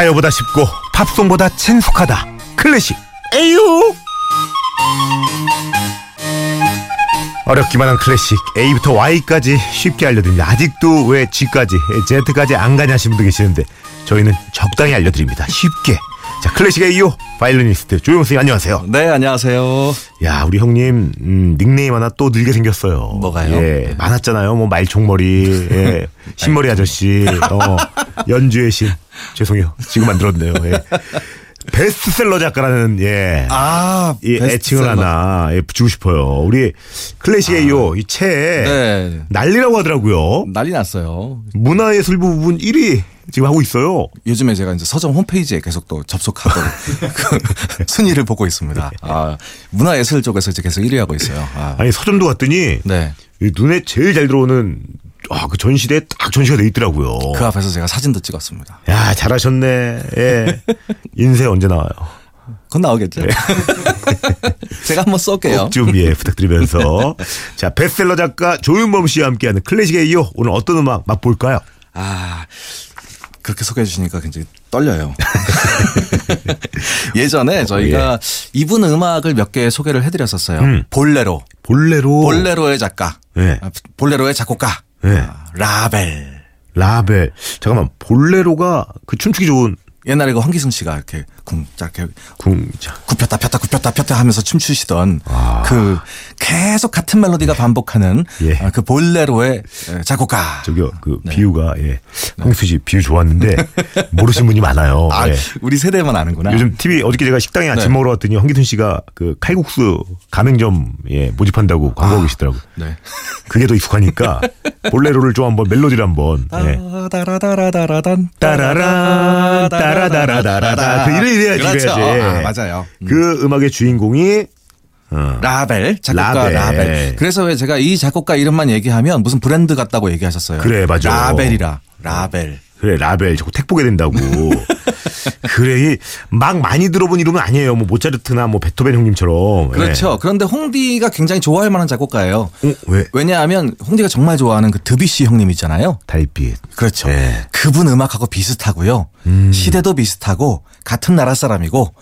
가요보다 쉽고 팝송보다 친숙하다. 클래식 A-Yo. 어렵기만 한 클래식 A부터 Y까지 쉽게 알려드립니다. 아직도 왜 G까지 Z까지 안 가냐 하시는 분도 계시는데 저희는 적당히 알려드립니다. 쉽게. 자, 클래식 A-Yo 바이올리니스트 조용승 안녕하세요. 네, 안녕하세요. 야, 우리 형님 닉네임 하나 또 늘게 생겼어요. 뭐가요? 예, 많았잖아요. 뭐 말총머리, 예, 신머리 아저씨, 연주의 신. 죄송해요. 지금 만들었네요. 예. 베스트셀러 작가라는 이 애칭을 하나 붙이고 싶어요. 우리 클래식 A-Yo 이 책에 난리라고 하더라고요. 난리 났어요. 문화예술부 부분 1위 지금 하고 있어요. 요즘에 제가 이제 서점 홈페이지에 계속 또 접속하고 그 순위를 보고 있습니다. 아, 문화예술 쪽에서 이제 계속 1위 하고 있어요. 아. 아니 서점도 갔더니 눈에 제일 잘 들어오는. 아, 그 전시대에 딱 전시가 돼 있더라고요. 그 앞에서 제가 사진도 찍었습니다. 야, 잘하셨네. 예. 인쇄 언제 나와요? 그건 나오겠죠. 제가 한번 쏠게요. 꼭 좀 부탁드리면서. 자, 베스트셀러 작가 조윤범 씨와 함께하는 클래식 A-Yo. 오늘 어떤 음악 맛볼까요? 아, 그렇게 소개해 주시니까 굉장히 떨려요. 예전에 저희가 이분 음악을 몇 개 소개를 해드렸었어요. 볼레로. 볼레로의 작가. 볼레로의 작곡가. 아, 라벨. 잠깐만, 볼레로가 그 춤추기 좋은. 옛날에 그 황기승 씨가 이렇게 굽혔다 폈다 굽혔다 폈다 하면서 춤추시던 그 계속 같은 멜로디가 반복하는 그 볼레로의 작곡가. 저기요, 그 비유가 황기승 씨 비유 좋았는데 모르시는 분이 많아요. 아, 우리 세대만 아는구나. 요즘 TV 어저께 제가 식당에 아침 먹으러 왔더니 황기승 씨가 그 칼국수 가맹점 모집한다고 광고하고 계시더라고요. 네. 그게 더 익숙하니까 볼레로를 좀 한번 멜로디를 한번. 따라다라다라단 따라라. 다라다라다라다. 이래야지. 그렇죠. 아, 맞아요. 그 음악의 주인공이 라벨 작곡가. 라벨. 그래서 왜 제가 이 작곡가 이름만 얘기하면 무슨 브랜드 같다고 얘기하셨어요. 그래, 맞아. 라벨. 그래, 라벨 자꾸 택 보게 된다고. 그래, 막 많이 들어본 이름은 아니에요. 뭐 모차르트나 뭐 베토벤 형님처럼. 그렇죠. 그런데 홍디가 굉장히 좋아할 만한 작곡가예요. 왜? 왜냐하면 홍디가 정말 좋아하는 그 드뷔시 형님 있잖아요. 달빛. 그렇죠. 그분 음악하고 비슷하고요. 시대도 비슷하고 같은 나라 사람이고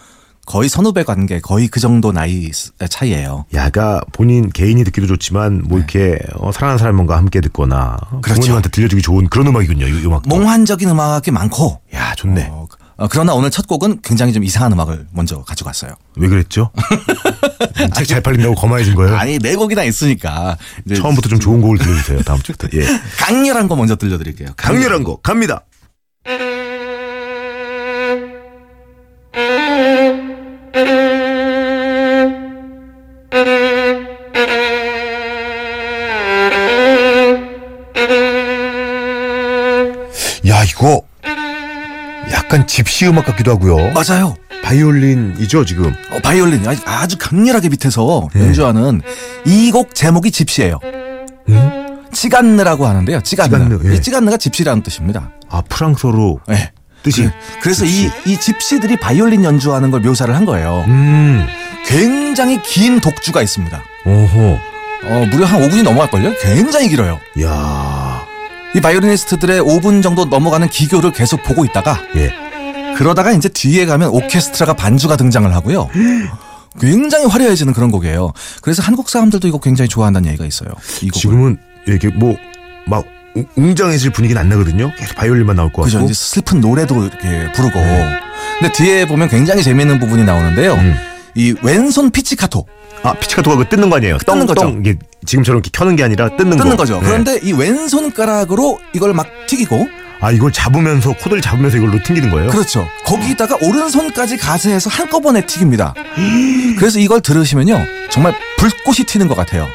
거의 선후배 관계, 거의 그 정도 나이 차이예요. 야가 본인 개인이 듣기도 좋지만 뭐 이렇게 사랑하는 사람과 함께 듣거나 부모님한테 들려주기 좋은 그런 음악이군요. 이 음악. 몽환적인 음악이 많고. 야, 좋네. 그러나 오늘 첫 곡은 굉장히 좀 이상한 음악을 먼저 가지고 왔어요. 왜 그랬죠? 책 잘 팔린다고 거만해진 거예요? 아니, 네 곡이나 있으니까. 이제 처음부터 좀 좋은 곡을 들려주세요. 다음 주부터. 예. 강렬한 거 먼저 들려드릴게요. 강렬한 거 갑니다. 야, 이거 약간 집시 음악 같기도 하고요. 맞아요. 바이올린이죠 지금. 바이올린 아주 강렬하게 밑에서 연주하는 이 곡 제목이 집시예요. 치간느라고 하는데요. 치간느. 이 치간느가 집시라는 뜻입니다. 아, 프랑스어로 뜻이. 그래서 이 집시들이 바이올린 연주하는 걸 묘사를 한 거예요. 굉장히 긴 독주가 있습니다. 오호. 무려 한 5분이 넘어갈걸요? 굉장히 길어요. 이야. 이 바이올리니스트들의 5분 정도 넘어가는 기교를 계속 보고 있다가 그러다가 이제 뒤에 가면 오케스트라가 반주가 등장을 하고요. 굉장히 화려해지는 그런 곡이에요. 그래서 한국 사람들도 이거 굉장히 좋아한다는 얘기가 있어요. 이 곡을. 지금은 이렇게 뭐 막 웅장해질 분위기는 안 나거든요. 계속 바이올린만 나올 것 같고. 그죠. 슬픈 노래도 이렇게 부르고. 근데 뒤에 보면 굉장히 재미있는 부분이 나오는데요. 이 왼손 피치카토. 아, 피치카토가 그 뜯는 거 아니에요? 뜯는 거죠. 이게 지금처럼 이렇게 켜는 게 아니라 뜯는 거죠. 그런데 이 왼손가락으로 이걸 막 튀기고. 아, 이걸 잡으면서 코드를 잡으면서 이걸로 튕기는 거예요? 그렇죠. 거기다가 오른손까지 가세해서 한꺼번에 튀깁니다. 그래서 이걸 들으시면요, 정말 불꽃이 튀는 것 같아요.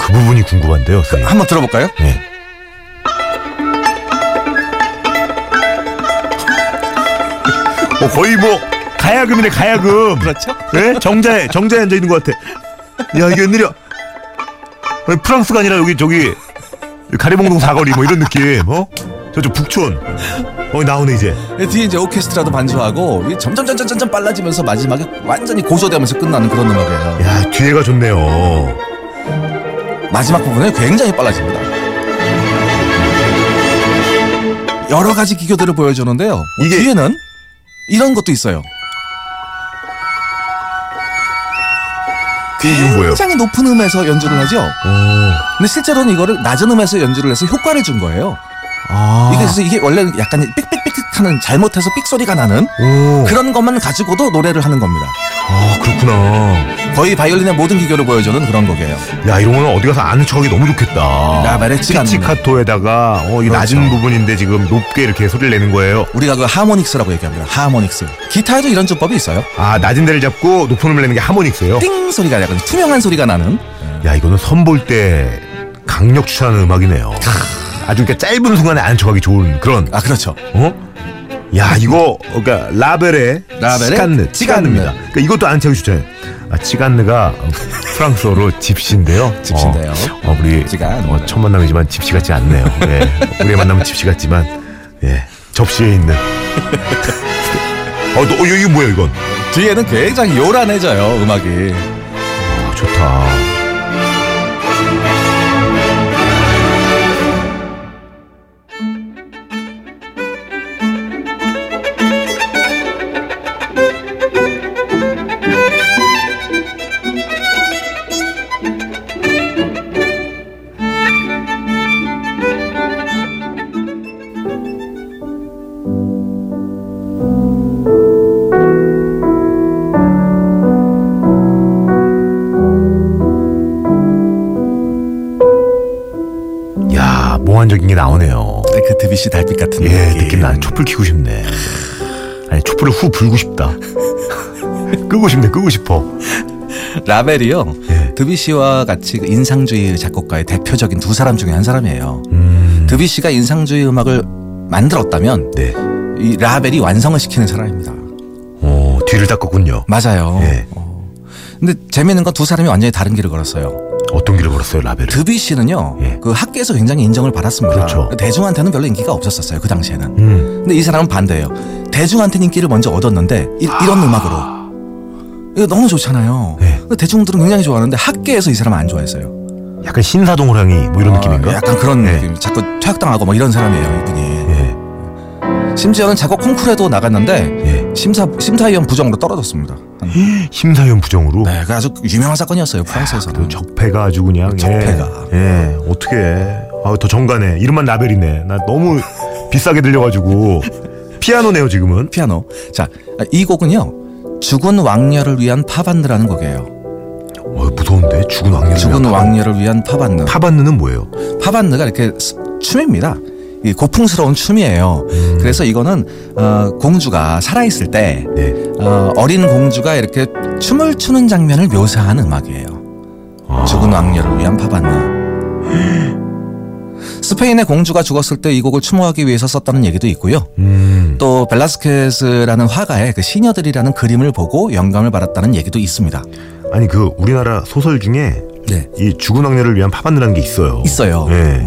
그 부분이 궁금한데요. 한번 들어볼까요? 네. 거의 뭐 가야금이네, 가야금. 그렇죠? 네? 정자에 앉아 있는 것 같아. 야, 이게 웬일이야. 프랑스가 아니라 저기 가리봉동 사거리 뭐 이런 느낌. 저쪽 북촌. 나오네 이제. 뒤에 이제 오케스트라도 반주하고 점점 빨라지면서 마지막에 완전히 고조되면서 끝나는 그런 음악이에요. 야, 뒤에가 좋네요. 마지막 부분에 굉장히 빨라집니다. 여러 가지 기교들을 보여주는데요. 이게 뒤에는 이런 것도 있어요. 굉장히 높은 음에서 연주를 하죠. 오. 근데 실제로는 이거를 낮은 음에서 연주를 해서 효과를 준 거예요. 아. 그래서 이게 원래 약간 삑삑삑하는 잘못해서 삑 소리가 나는 오. 그런 것만 가지고도 노래를 하는 겁니다. 아 그렇구나. 거의 바이올린의 모든 기교를 보여주는 그런 곡이에요. 야 이런 거는 어디 가서 아는 척하기 너무 좋겠다. 라벨의 치간느. 피치카토에다가 이 그렇죠. 낮은 부분인데 지금 높게 이렇게 소리를 내는 거예요. 우리가 그 하모닉스라고 얘기합니다. 하모닉스. 기타에도 이런 주법이 있어요. 아 낮은 데를 잡고 높은 음을 내는 게 하모닉스예요? 띵 소리가 약간 투명한 소리가 나는. 야 이거는 선볼 때 강력 추천하는 음악이네요. 아주 그러니까 짧은 순간에 아는 척하기 좋은 그런. 아 그렇죠. 어? 야 이거 그러니까 라벨의 치간느입니다. 그러니까 이것도 아는 척이 좋잖아요. 아, 치간느가 프랑스어로 집시인데요. 집시인데요. 우리 첫 만남이지만 집시 같지 않네요. 예, 우리의 만남은 집시 같지만 예, 접시에 있는. 이게 뭐야 이건? 뒤에는 굉장히 요란해져요 음악이. 와 좋다. 적인 게 나오네요. 그 드뷔시 달빛 같은 예, 느낌. 난 촛불 켜고 싶네. 아니 촛불을 후 불고 싶다. 끄고 싶네. 끄고 싶어. 라벨이요. 예. 드뷔시와 같이 인상주의 작곡가의 대표적인 두 사람 중에 한 사람이에요. 드뷔시가 인상주의 음악을 만들었다면 네. 이 라벨이 완성을 시키는 사람입니다. 뒤를 닦았군요. 맞아요. 예. 근데 재미있는 건 두 사람이 완전히 다른 길을 걸었어요. 어떤 길을 걸었어요, 라벨은? 드뷔시는요, 예. 그 학계에서 굉장히 인정을 받았습니다. 그렇죠. 대중한테는 별로 인기가 없었어요, 그 당시에는. 근데 이 사람은 반대예요. 대중한테는 인기를 먼저 얻었는데, 이런 음악으로. 이거 너무 좋잖아요. 예. 대중들은 굉장히 좋아하는데, 학계에서 이 사람은 안 좋아했어요. 약간 신사동호랑이 뭐 이런 느낌인가? 약간 그런 느낌. 자꾸 퇴학당하고 막 이런 사람이에요, 이분이. 예. 심지어는 작곡 콩쿠르에도 나갔는데, 예. 심사위원 부정으로 떨어졌습니다. 심사위원 부정으로? 네, 그 아주 유명한 사건이었어요. 프랑스에서는. 야, 적폐가 아주 그냥. 적폐가. 예, 어떻게. 더 정가네. 이름만 라벨이네. 나 너무 비싸게 들려가지고. 피아노네요, 지금은. 피아노. 자, 이 곡은요. 죽은 왕녀를 위한 파반느라는 곡이에요. 무서운데? 죽은 왕녀를 위한 파반느. 파반느는 뭐예요? 파반느가 이렇게 춤입니다. 고풍스러운 춤이에요. 그래서 이거는 공주가 살아있을 때 네. 어린 공주가 이렇게 춤을 추는 장면을 묘사한 음악이에요. 아. 죽은 왕녀를 위한 파반느. 스페인의 공주가 죽었을 때 이 곡을 추모하기 위해서 썼다는 얘기도 있고요. 또 벨라스케스라는 화가의 그 시녀들이라는 그림을 보고 영감을 받았다는 얘기도 있습니다. 아니 그 우리나라 소설 중에 네. 이 죽은 왕녀를 위한 파반느라는 게 있어요. 있어요. 네.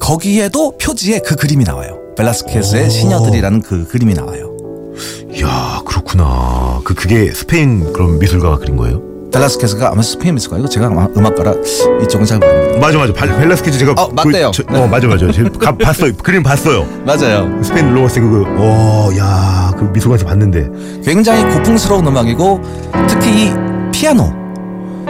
거기에도 표지에 그 그림이 나와요. 벨라스케스의 시녀들이라는 그 그림이 나와요. 이야 그렇구나. 그게 스페인 그런 미술가가 그린 거예요? 벨라스케스가 아마 스페인 미술가이고 제가 아마 음악가라 이쪽은 잘 모르겠는데. 맞아. 벨라스케스 제가 맞대요. 맞아. 제가 봤어요. 그림 봤어요. 맞아요. 스페인 로버스 그 미술관에서 봤는데 굉장히 고풍스러운 음악이고 특히 이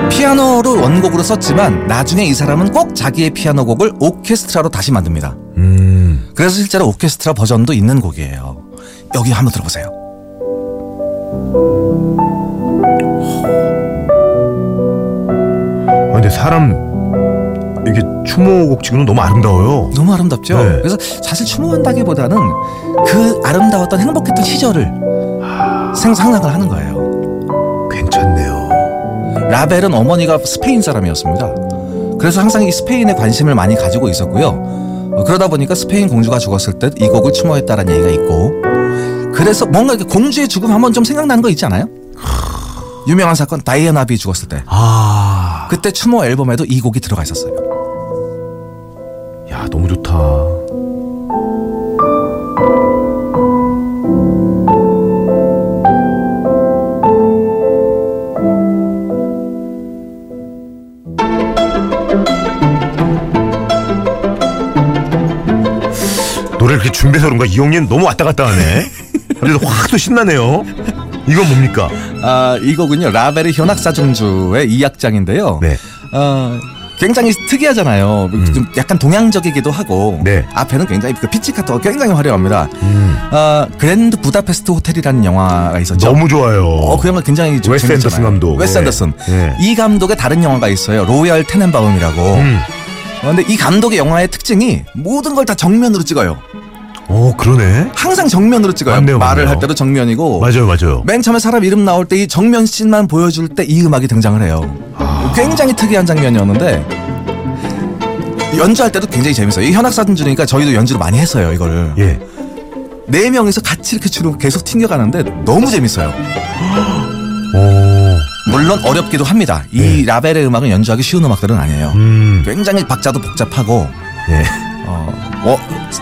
피아노를 원곡으로 썼지만 나중에 이 사람은 꼭 자기의 피아노 곡을 오케스트라로 다시 만듭니다. 그래서 실제로 오케스트라 버전도 있는 곡이에요. 여기 한번 들어보세요. 근데 사람 이게 추모곡 지금은 너무 아름다워요. 너무 아름답죠. 네. 그래서 사실 추모한다기보다는 그 아름다웠던 행복했던 시절을 상상을 하는 거예요. 괜찮네요. 라벨은 어머니가 스페인 사람이었습니다. 그래서 항상 이 스페인에 관심을 많이 가지고 있었고요. 그러다 보니까 스페인 공주가 죽었을 때 이 곡을 추모했다라는 얘기가 있고 그래서 뭔가 이렇게 공주의 죽음 한번 좀 생각나는 거 있지 않아요? 유명한 사건 다이애나 비 죽었을 때 그때 추모 앨범에도 이 곡이 들어가 있었어요. 야 너무 좋다. 노래를 그렇게 준비해서 그런가? 이용님 너무 왔다 갔다 하네. 근데 확 또 신나네요. 이건 뭡니까? 아, 이거군요. 라벨의 현악사정주의 2악장인데요. 네. 굉장히 특이하잖아요. 좀 약간 동양적이기도 하고 네. 앞에는 굉장히 피치카토가 굉장히 화려합니다. 그랜드 부다페스트 호텔이라는 영화가 있었죠. 너무 좋아요. 그 영화 굉장히 웨스 앤더슨 감독. 웨스 앤더슨. 네. 이 감독의 다른 영화가 있어요. 로얄 테넨바움이라고. 근데 이 감독의 영화의 특징이 모든 걸 다 정면으로 찍어요. 오, 그러네. 항상 정면으로 찍어요. 맞네요, 말을 할 때도 정면이고. 맞아요, 맞아요. 맨 처음에 사람 이름 나올 때 이 정면 씬만 보여줄 때 이 음악이 등장을 해요. 아... 굉장히 특이한 장면이었는데 연주할 때도 굉장히 재밌어요. 이 현악사진주니까 저희도 연주를 많이 했어요, 이거를. 예. 네 명이서 같이 이렇게 주로 계속 튕겨가는데 너무 재밌어요. 오... 물론 어렵기도 합니다. 이 예. 라벨의 음악은 연주하기 쉬운 음악들은 아니에요. 굉장히 박자도 복잡하고. 예.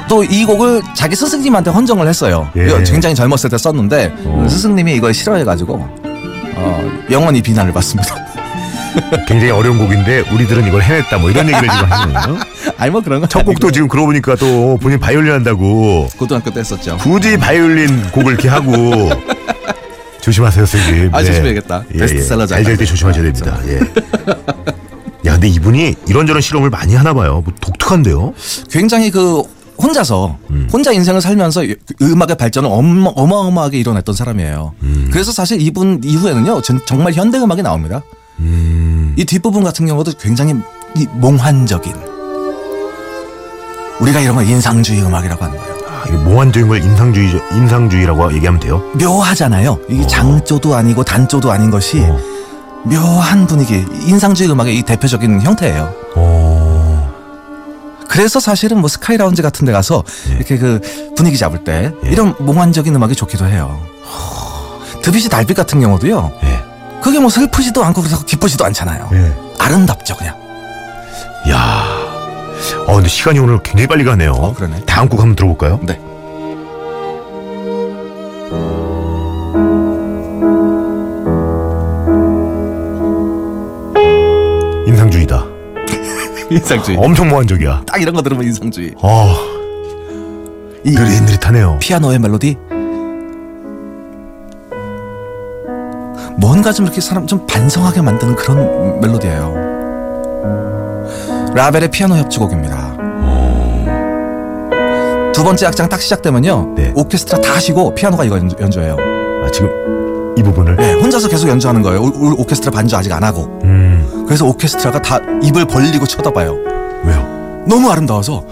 또 이 곡을 자기 스승님한테 헌정을 했어요. 예. 굉장히 젊었을 때 썼는데 스승님이 이걸 싫어해가지고 영원히 비난을 받습니다. 굉장히 어려운 곡인데 우리들은 이걸 해냈다 뭐 이런 얘기를 지금 하시는 거예요? 아니 뭐 그런 거. 첫 곡도 지금 그러고 보니까 또 본인 바이올린 한다고 고등학교 때 했었죠. 굳이 바이올린 곡을 이렇게 하고 조심하세요 선생님. 아 조심해야겠다. 예. 베스트셀러자. 잘 될 때 조심하셔야 됩니다. 예. 야, 근데 이분이 이런저런 실험을 많이 하나 봐요. 뭐 독특한데요? 굉장히 혼자서 혼자 인생을 살면서 음악의 발전을 어마어마하게 이뤄냈던 사람이에요. 그래서 사실 이분 이후에는요 정말 현대 음악이 나옵니다. 이 뒷부분 같은 경우도 굉장히 몽환적인, 우리가 이런 걸 인상주의 음악이라고 하는 거예요. 몽환적인 걸 인상주의라고 얘기하면 돼요? 묘하잖아요. 이게 장조도 아니고 단조도 아닌 것이 묘한 분위기, 인상주의 음악의 이 대표적인 형태예요. 그래서 사실은 뭐 스카이 라운지 같은 데 가서 예. 이렇게 분위기 잡을 때 예. 이런 몽환적인 음악이 좋기도 해요. 드뷔시 달빛 같은 경우도요. 예. 그게 뭐 슬프지도 않고 그렇다고 기쁘지도 않잖아요. 예. 아름답죠 그냥. 야, 근데 시간이 오늘 굉장히 빨리 가네요. 그러네. 다음 곡 한번 들어볼까요? 네. 인상주의다. 인상주의. 엄청 모한적이야. 딱 이런 거 들으면 인상주의. 느릿느릿하네요. 피아노의 멜로디. 뭔가 좀 이렇게 사람 좀 반성하게 만드는 그런 멜로디예요. 라벨의 피아노 협주곡입니다. 두 번째 악장 딱 시작되면요. 네. 오케스트라 다 하시고 피아노가 이거 연주해요. 아, 지금 이 부분을? 네, 혼자서 계속 연주하는 거예요. 오케스트라 반주 아직 안 하고. 그래서 오케스트라가 다 입을 벌리고 쳐다봐요. 왜요? 너무 아름다워서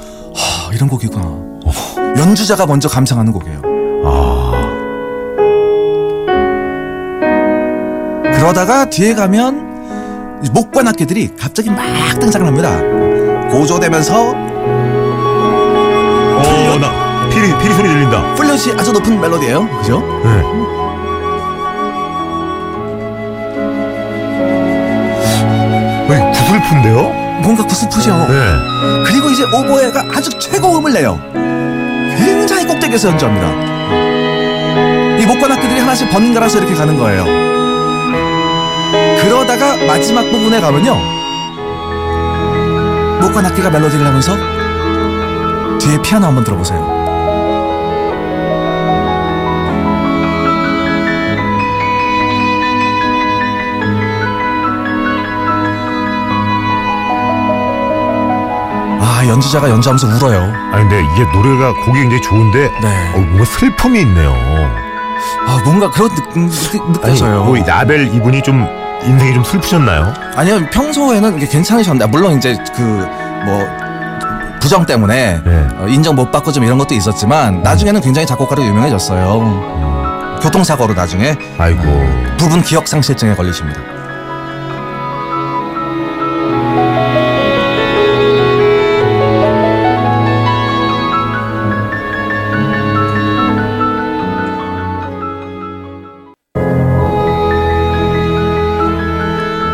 이런 곡이구나. 연주자가 먼저 감상하는 곡이에요. 그러다가 뒤에 가면 목관 악기들이 갑자기 막 등장을 합니다. 고조되면서 피리 소리 들린다. 플룻이 아주 높은 멜로디예요. 그죠? 네. 구슬프인데요? 뭔가 구슬프죠. 네. 그리고 이제 오보에가 아주 최고음을 내요. 굉장히 꼭대기에서 연주합니다. 이 목관 악기들이 하나씩 번갈아서 이렇게 가는 거예요. 그러다가 마지막 부분에 가면요, 목관 악기가 멜로디를 하면서 뒤에 피아노 한번 들어보세요. 연주자가 연주하면서 울어요. 아니 근데 이게 노래가 곡이 굉장히 좋은데 네. 뭔가 슬픔이 있네요. 뭔가 그런 느껴져요. 뭐 라벨 이분이 좀 인생이 좀 슬프셨나요? 아니요, 평소에는 괜찮으셨는데 물론 이제 부정 때문에 네. 인정 못 받고 좀 이런 것도 있었지만 나중에는 굉장히 작곡가로 유명해졌어요. 교통사고로 나중에 아이고 부분 기억상실증에 걸리십니다.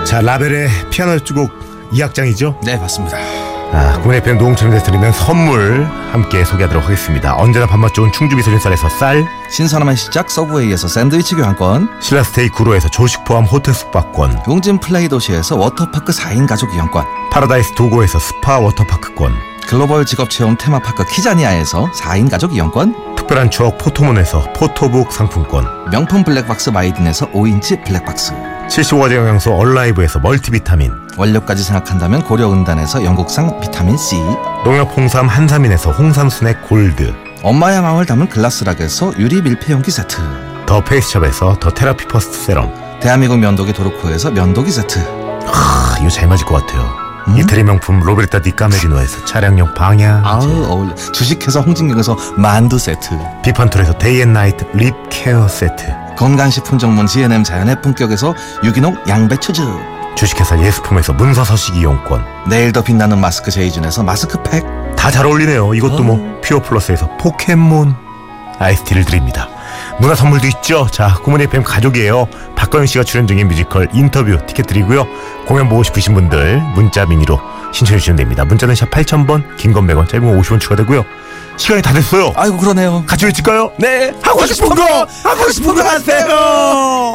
자, 라벨의 피아노 협주곡 2악장이죠? 네, 맞습니다. 국내 FM 노홍철에서 드리는 선물 함께 소개하도록 하겠습니다. 언제나 밥맛 좋은 충주미소진 쌀에서 쌀, 신선한 시작 서브웨이에서 샌드위치 교환권, 신라스테이 구로에서 조식 포함 호텔 숙박권, 용진 플레이 도시에서 워터파크 4인 가족 이용권, 파라다이스 도고에서 스파 워터파크권, 글로벌 직업체험 테마파크 키자니아에서 4인 가족 이용권, 특별한 추억 포토몬에서 포토북 상품권, 명품 블랙박스 마이딘에서 5인치 블랙박스, 75가지 영양소 얼라이브에서 멀티비타민, 원료까지 생각한다면 고려은단에서 영국산 비타민C, 농협 홍삼 한삼인에서 홍삼순액 골드, 엄마의 마음을 담은 글라스락에서 유리 밀폐용기 세트, 더 페이스샵에서 더테라피 퍼스트 세럼, 대한민국 면도기 도르코에서 면도기 세트. 하, 이거 잘 맞을 것 같아요. 이태리 명품 로베르타 디카메리노에서 차량용 방향, 아우 어울려. 주식회사 홍진경에서 만두 세트, 비판톨에서 데이앤나이트 립 케어 세트, 건강식품 전문 GNM 자연의 품격에서 유기농 양배추즙, 주식회사 예스품에서 문서서식 이용권, 내일 더 빛나는 마스크 제이준에서 마스크팩. 다 잘 어울리네요. 이것도 뭐 퓨어플러스에서 포켓몬 아이스티를 드립니다. 문화 선물도 있죠. 자, 꿈은 FM 가족이에요. 박건영 씨가 출연 중인 뮤지컬 인터뷰 티켓 드리고요. 공연 보고 싶으신 분들 문자 미니로 신청해 주시면 됩니다. 문자는 샵 8000번, 긴 건 100원, 짧은 건 50원 추가되고요. 시간이 다 됐어요. 아이고 그러네요. 같이 외칠까요? 네. 하고 싶은 거 하세요.